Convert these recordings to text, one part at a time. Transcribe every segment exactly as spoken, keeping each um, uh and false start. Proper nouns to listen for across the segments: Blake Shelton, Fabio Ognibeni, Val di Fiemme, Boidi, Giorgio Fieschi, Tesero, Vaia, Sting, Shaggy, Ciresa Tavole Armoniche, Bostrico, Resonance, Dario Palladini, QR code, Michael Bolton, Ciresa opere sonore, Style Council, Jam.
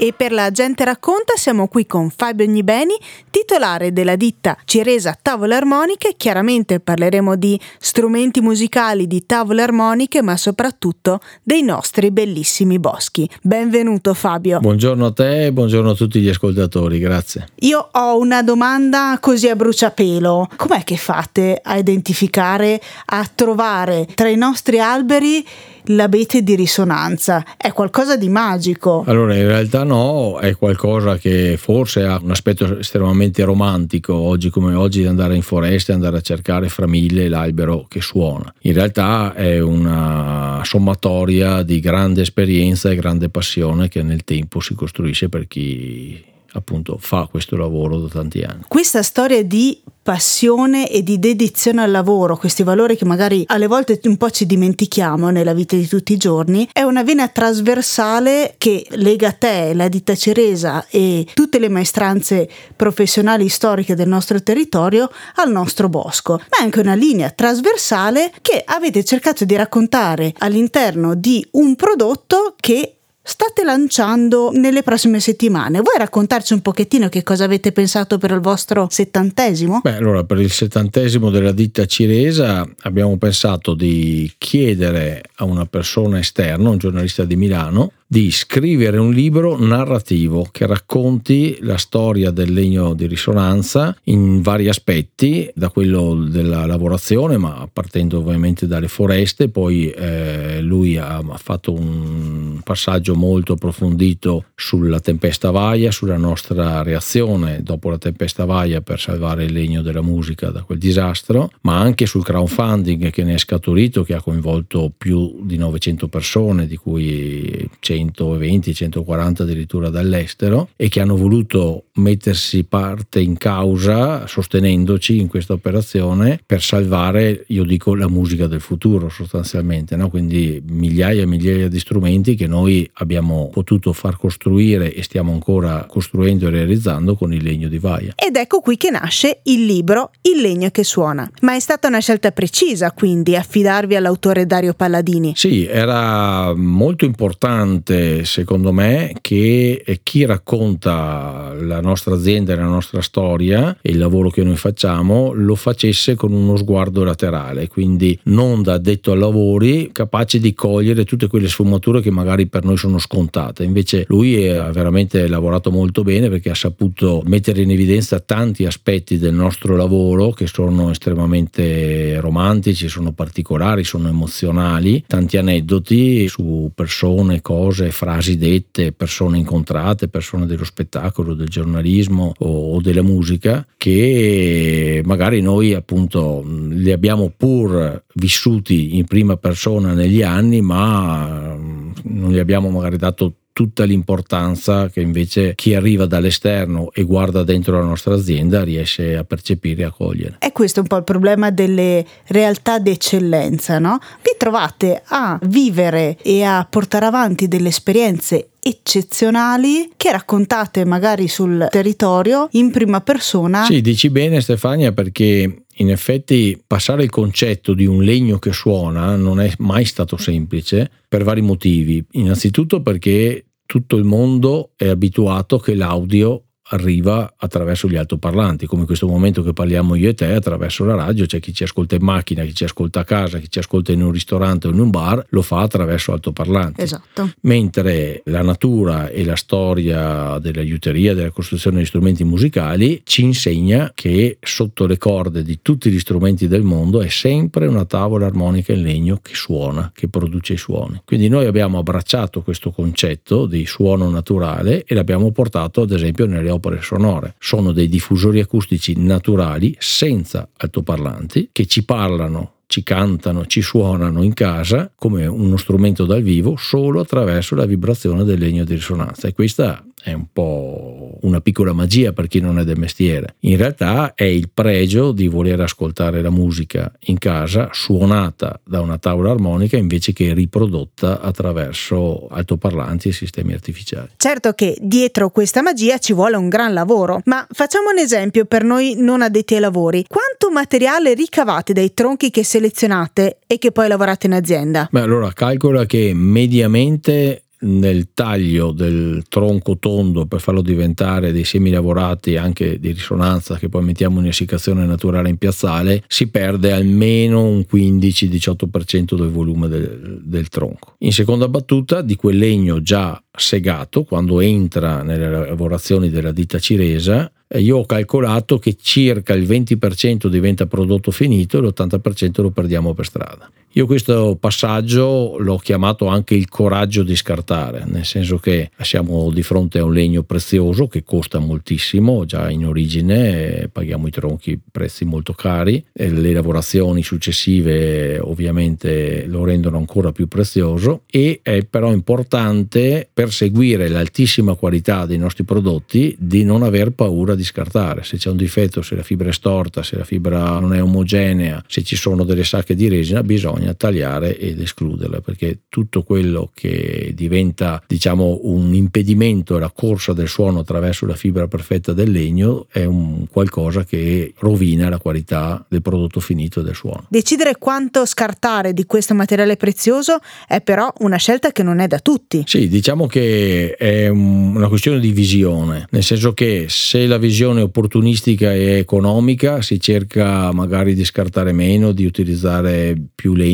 E per La gente racconta siamo qui con Fabio Ognibeni, titolare della ditta Ciresa Tavole Armoniche. Chiaramente parleremo di strumenti musicali, di tavole armoniche, ma soprattutto dei nostri bellissimi boschi. Benvenuto Fabio. Buongiorno a te e buongiorno a tutti gli ascoltatori, grazie. Io ho una domanda così a bruciapelo. Com'è che fate a identificare, a trovare tra i nostri alberi l'abete di risonanza? È qualcosa di magico? Allora, in realtà no, è qualcosa che forse ha un aspetto estremamente romantico oggi come oggi, andare in foresta e andare a cercare fra mille l'albero che suona. In realtà è una sommatoria di grande esperienza e grande passione che nel tempo si costruisce per chi appunto fa questo lavoro da tanti anni. Questa storia di passione e di dedizione al lavoro, questi valori che magari alle volte un po' ci dimentichiamo nella vita di tutti i giorni, è una vena trasversale che lega te, la ditta Ciresa e tutte le maestranze professionali storiche del nostro territorio al nostro bosco, ma è anche una linea trasversale che avete cercato di raccontare all'interno di un prodotto che state lanciando nelle prossime settimane. Vuoi raccontarci un pochettino che cosa avete pensato per il vostro settantesimo? Beh, allora per il settantesimo della ditta Ciresa abbiamo pensato di chiedere a una persona esterna, un giornalista di Milano, di scrivere un libro narrativo che racconti la storia del legno di risonanza in vari aspetti, da quello della lavorazione, ma partendo ovviamente dalle foreste. Poi eh, lui ha fatto un passaggio molto approfondito sulla tempesta Vaia, sulla nostra reazione dopo la tempesta Vaia per salvare il legno della musica da quel disastro, ma anche sul crowdfunding che ne è scaturito, che ha coinvolto più di novecento persone, di cui centoventi centoquaranta addirittura dall'estero, e che hanno voluto mettersi parte in causa sostenendoci in questa operazione per salvare, io dico, la musica del futuro sostanzialmente, no? Quindi migliaia e migliaia di strumenti che noi abbiamo potuto far costruire e stiamo ancora costruendo e realizzando con il legno di Vaia. Ed ecco qui che nasce il libro Il legno che suona. Ma è stata una scelta precisa quindi affidarvi all'autore Dario Palladini? Sì, era molto importante secondo me che chi racconta la nostra azienda e la nostra storia e il lavoro che noi facciamo lo facesse con uno sguardo laterale, quindi non da addetto a lavori, capace di cogliere tutte quelle sfumature che magari per noi sono scontate. Invece lui ha veramente lavorato molto bene, perché ha saputo mettere in evidenza tanti aspetti del nostro lavoro che sono estremamente romantici, sono particolari, sono emozionali, tanti aneddoti su persone, cose, frasi dette, persone incontrate, persone dello spettacolo, del giornalismo o della musica, che magari noi appunto li abbiamo pur vissuti in prima persona negli anni, ma non gli abbiamo magari dato tutta l'importanza che invece chi arriva dall'esterno e guarda dentro la nostra azienda riesce a percepire e a cogliere. E questo è un po' il problema delle realtà d'eccellenza, no? Vi trovate a vivere e a portare avanti delle esperienze eccezionali che raccontate magari sul territorio in prima persona. Sì, dici bene Stefania, perché in effetti passare il concetto di un legno che suona non è mai stato semplice per vari motivi. Innanzitutto perché tutto il mondo è abituato che l'audio arriva attraverso gli altoparlanti, come in questo momento che parliamo io e te attraverso la radio. C'è chi ci ascolta in macchina, chi ci ascolta a casa, chi ci ascolta in un ristorante o in un bar, lo fa attraverso altoparlanti. Esatto. Mentre la natura e la storia dell'aiuteria, della costruzione di strumenti musicali ci insegna che sotto le corde di tutti gli strumenti del mondo è sempre una tavola armonica in legno che suona, che produce i suoni. Quindi noi abbiamo abbracciato questo concetto di suono naturale e l'abbiamo portato ad esempio nelle opere sonore. Sono dei diffusori acustici naturali senza altoparlanti che ci parlano, ci cantano, ci suonano in casa come uno strumento dal vivo solo attraverso la vibrazione del legno di risonanza, e questa è un po' una piccola magia per chi non è del mestiere. In realtà è il pregio di voler ascoltare la musica in casa suonata da una tavola armonica invece che riprodotta attraverso altoparlanti e sistemi artificiali. Certo che dietro questa magia ci vuole un gran lavoro, ma facciamo un esempio per noi non addetti ai lavori. Quanto materiale ricavate dai tronchi che selezionate e che poi lavorate in azienda? Beh, allora calcola che mediamente nel taglio del tronco tondo per farlo diventare dei semi lavorati anche di risonanza che poi mettiamo in essiccazione naturale in piazzale si perde almeno un quindici-diciotto per cento del volume del, del tronco. In seconda battuta, di quel legno già segato, quando entra nelle lavorazioni della ditta Ciresa, io ho calcolato che circa il venti per cento diventa prodotto finito e l'ottanta per cento lo perdiamo per strada. Io questo passaggio l'ho chiamato anche il coraggio di scartare, nel senso che siamo di fronte a un legno prezioso che costa moltissimo, già in origine paghiamo i tronchi prezzi molto cari, e le lavorazioni successive ovviamente lo rendono ancora più prezioso, e è però importante perseguire l'altissima qualità dei nostri prodotti, di non aver paura di scartare. Se c'è un difetto, se la fibra è storta, se la fibra non è omogenea, se ci sono delle sacche di resina, bisogna tagliare ed escluderle, perché tutto quello che diventa, diciamo, un impedimento alla corsa del suono attraverso la fibra perfetta del legno è un qualcosa che rovina la qualità del prodotto finito del suono. Decidere quanto scartare di questo materiale prezioso è però una scelta che non è da tutti. Sì, diciamo che è una questione di visione, nel senso che se la visione opportunistica e economica si cerca magari di scartare meno, di utilizzare più legno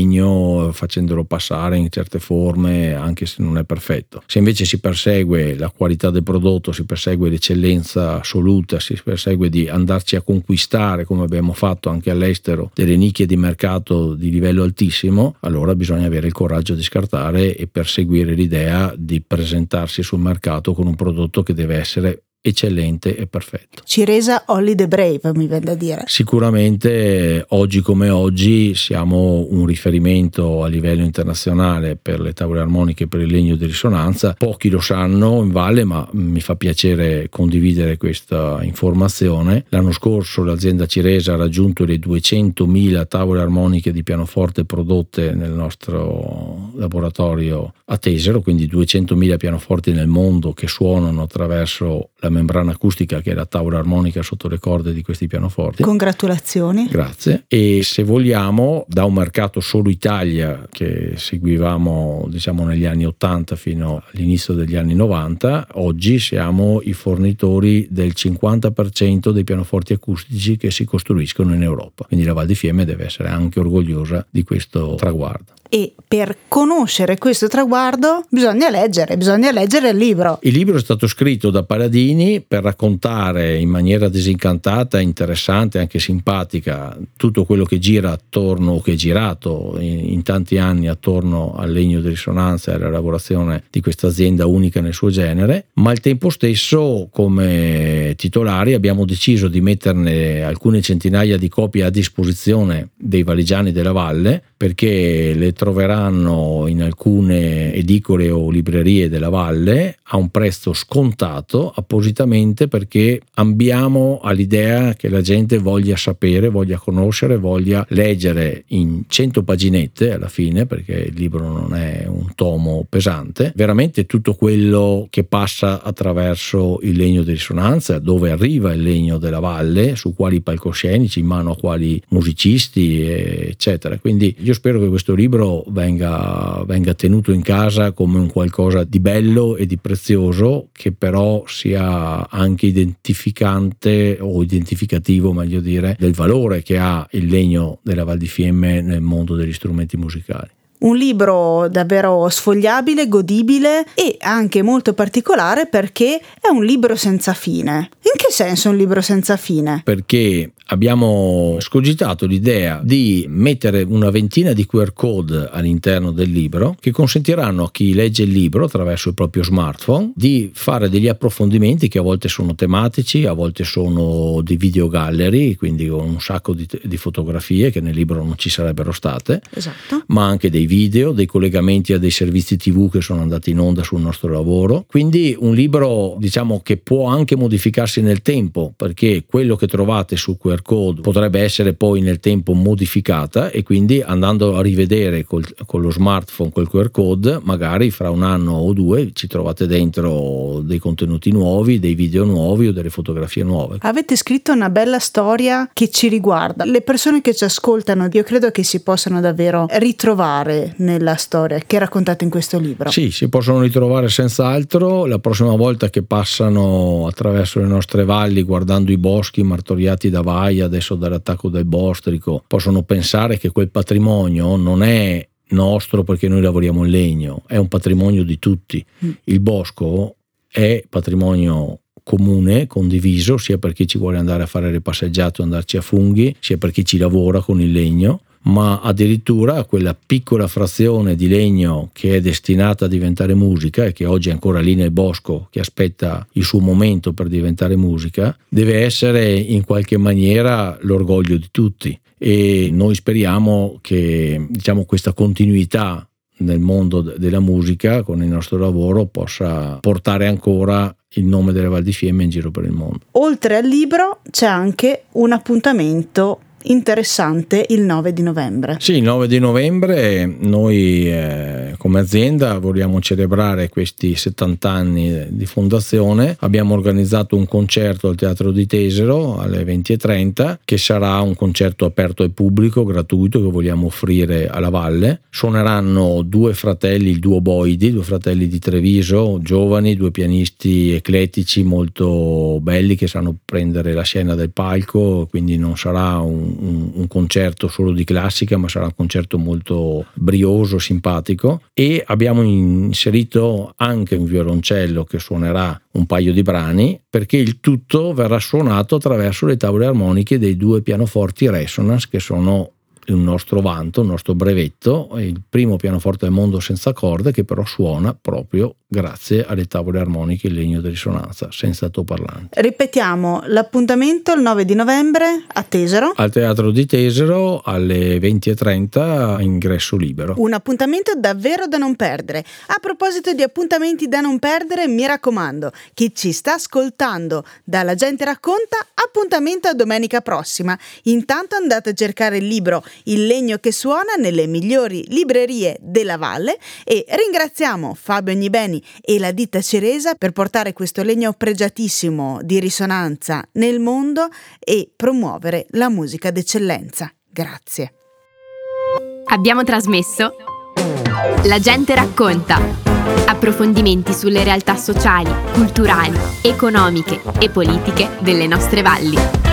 facendolo passare in certe forme anche se non è perfetto. Se invece si persegue la qualità del prodotto, si persegue l'eccellenza assoluta, si persegue di andarci a conquistare, come abbiamo fatto anche all'estero, delle nicchie di mercato di livello altissimo, allora bisogna avere il coraggio di scartare e perseguire l'idea di presentarsi sul mercato con un prodotto che deve essere eccellente e perfetto. Ciresa Holly the Brave, mi viene da dire. Sicuramente oggi come oggi siamo un riferimento a livello internazionale per le tavole armoniche e per il legno di risonanza. Pochi lo sanno in valle, ma mi fa piacere condividere questa informazione. L'anno scorso l'azienda Ciresa ha raggiunto le duecentomila tavole armoniche di pianoforte prodotte nel nostro laboratorio a Tesero, quindi duecentomila pianoforti nel mondo che suonano attraverso la membrana acustica, che è la tavola armonica sotto le corde di questi pianoforti. Congratulazioni. Grazie. E se vogliamo, da un mercato solo Italia che seguivamo, diciamo, negli anni ottanta fino all'inizio degli anni novanta, oggi siamo i fornitori del cinquanta per cento dei pianoforti acustici che si costruiscono in Europa. Quindi la Val di Fiemme deve essere anche orgogliosa di questo traguardo. E per conoscere questo traguardo bisogna leggere, bisogna leggere il libro. Il libro è stato scritto da Palladini per raccontare in maniera disincantata, interessante, anche simpatica, tutto quello che gira attorno, che è girato in, in tanti anni attorno al legno di risonanza e alla lavorazione di questa azienda unica nel suo genere, ma al tempo stesso come titolari abbiamo deciso di metterne alcune centinaia di copie a disposizione dei valigiani della valle, perché le troveranno in alcune edicole o librerie della valle a un prezzo scontato appositamente, perché ambiamo all'idea che la gente voglia sapere, voglia conoscere, voglia leggere in cento paginette alla fine, perché il libro non è un tomo pesante, veramente tutto quello che passa attraverso il legno di risonanza, dove arriva il legno della valle, su quali palcoscenici, in mano a quali musicisti, eccetera. Quindi io spero che questo libro Venga, venga tenuto in casa come un qualcosa di bello e di prezioso, che però sia anche identificante o identificativo, meglio dire, del valore che ha il legno della Val di Fiemme nel mondo degli strumenti musicali. Un libro davvero sfogliabile, godibile e anche molto particolare, perché è un libro senza fine. In che senso un libro senza fine? Perché abbiamo escogitato l'idea di mettere una ventina di Q R code all'interno del libro che consentiranno a chi legge il libro attraverso il proprio smartphone di fare degli approfondimenti che a volte sono tematici, a volte sono di video gallery, quindi con un sacco di, di fotografie che nel libro non ci sarebbero state, esatto, ma anche dei video, dei collegamenti a dei servizi tivù che sono andati in onda sul nostro lavoro. Quindi un libro, diciamo, che può anche modificarsi nel tempo, perché quello che trovate su Q R code potrebbe essere poi nel tempo modificata, e quindi andando a rivedere col, con lo smartphone quel Q R code magari fra un anno o due ci trovate dentro dei contenuti nuovi, dei video nuovi o delle fotografie nuove. Avete scritto una bella storia che ci riguarda. Le persone che ci ascoltano, io credo che si possano davvero ritrovare nella storia che raccontate in questo libro. Sì, si possono ritrovare senz'altro. La prossima volta che passano attraverso le nostre valli guardando i boschi martoriati da Vaia, adesso dall'attacco del Bostrico, possono pensare che quel patrimonio non è nostro perché noi lavoriamo in legno, è un patrimonio di tutti. Il bosco è patrimonio comune, condiviso, sia per chi ci vuole andare a fare le passeggiate o andarci a funghi, sia per chi ci lavora con il legno, ma addirittura quella piccola frazione di legno che è destinata a diventare musica e che oggi è ancora lì nel bosco che aspetta il suo momento per diventare musica deve essere in qualche maniera l'orgoglio di tutti. E noi speriamo che, diciamo, questa continuità nel mondo della musica con il nostro lavoro possa portare ancora il nome delle Val di Fiemme in giro per il mondo. Oltre al libro c'è anche un appuntamento interessante il nove di novembre. Sì, il nove di novembre noi eh, come azienda vogliamo celebrare questi settanta anni di fondazione. Abbiamo organizzato un concerto al Teatro di Tesero alle venti e trenta, che sarà un concerto aperto al pubblico, gratuito, che vogliamo offrire alla valle. Suoneranno due fratelli, il duo Boidi, due fratelli di Treviso, giovani, due pianisti eclettici molto belli che sanno prendere la scena del palco, quindi non sarà un un concerto solo di classica, ma sarà un concerto molto brioso, simpatico, e abbiamo inserito anche un violoncello che suonerà un paio di brani, perché il tutto verrà suonato attraverso le tavole armoniche dei due pianoforti Resonance, che sono il nostro vanto, il nostro brevetto, il primo pianoforte al mondo senza corde che però suona proprio grazie alle tavole armoniche in legno di risonanza, senza altoparlante. Ripetiamo l'appuntamento il nove di novembre a Tesero, al Teatro di Tesero alle venti e trenta, ingresso libero. Un appuntamento davvero da non perdere. A proposito di appuntamenti da non perdere, mi raccomando, chi ci sta ascoltando dalla Gente Racconta, appuntamento a domenica prossima. Intanto andate a cercare il libro Il legno che suona nelle migliori librerie della valle, e ringraziamo Fabio Ognibeni e la ditta Ciresa per portare questo legno pregiatissimo di risonanza nel mondo e promuovere la musica d'eccellenza. Grazie. Abbiamo trasmesso La Gente Racconta. Approfondimenti sulle realtà sociali, culturali, economiche e politiche delle nostre valli.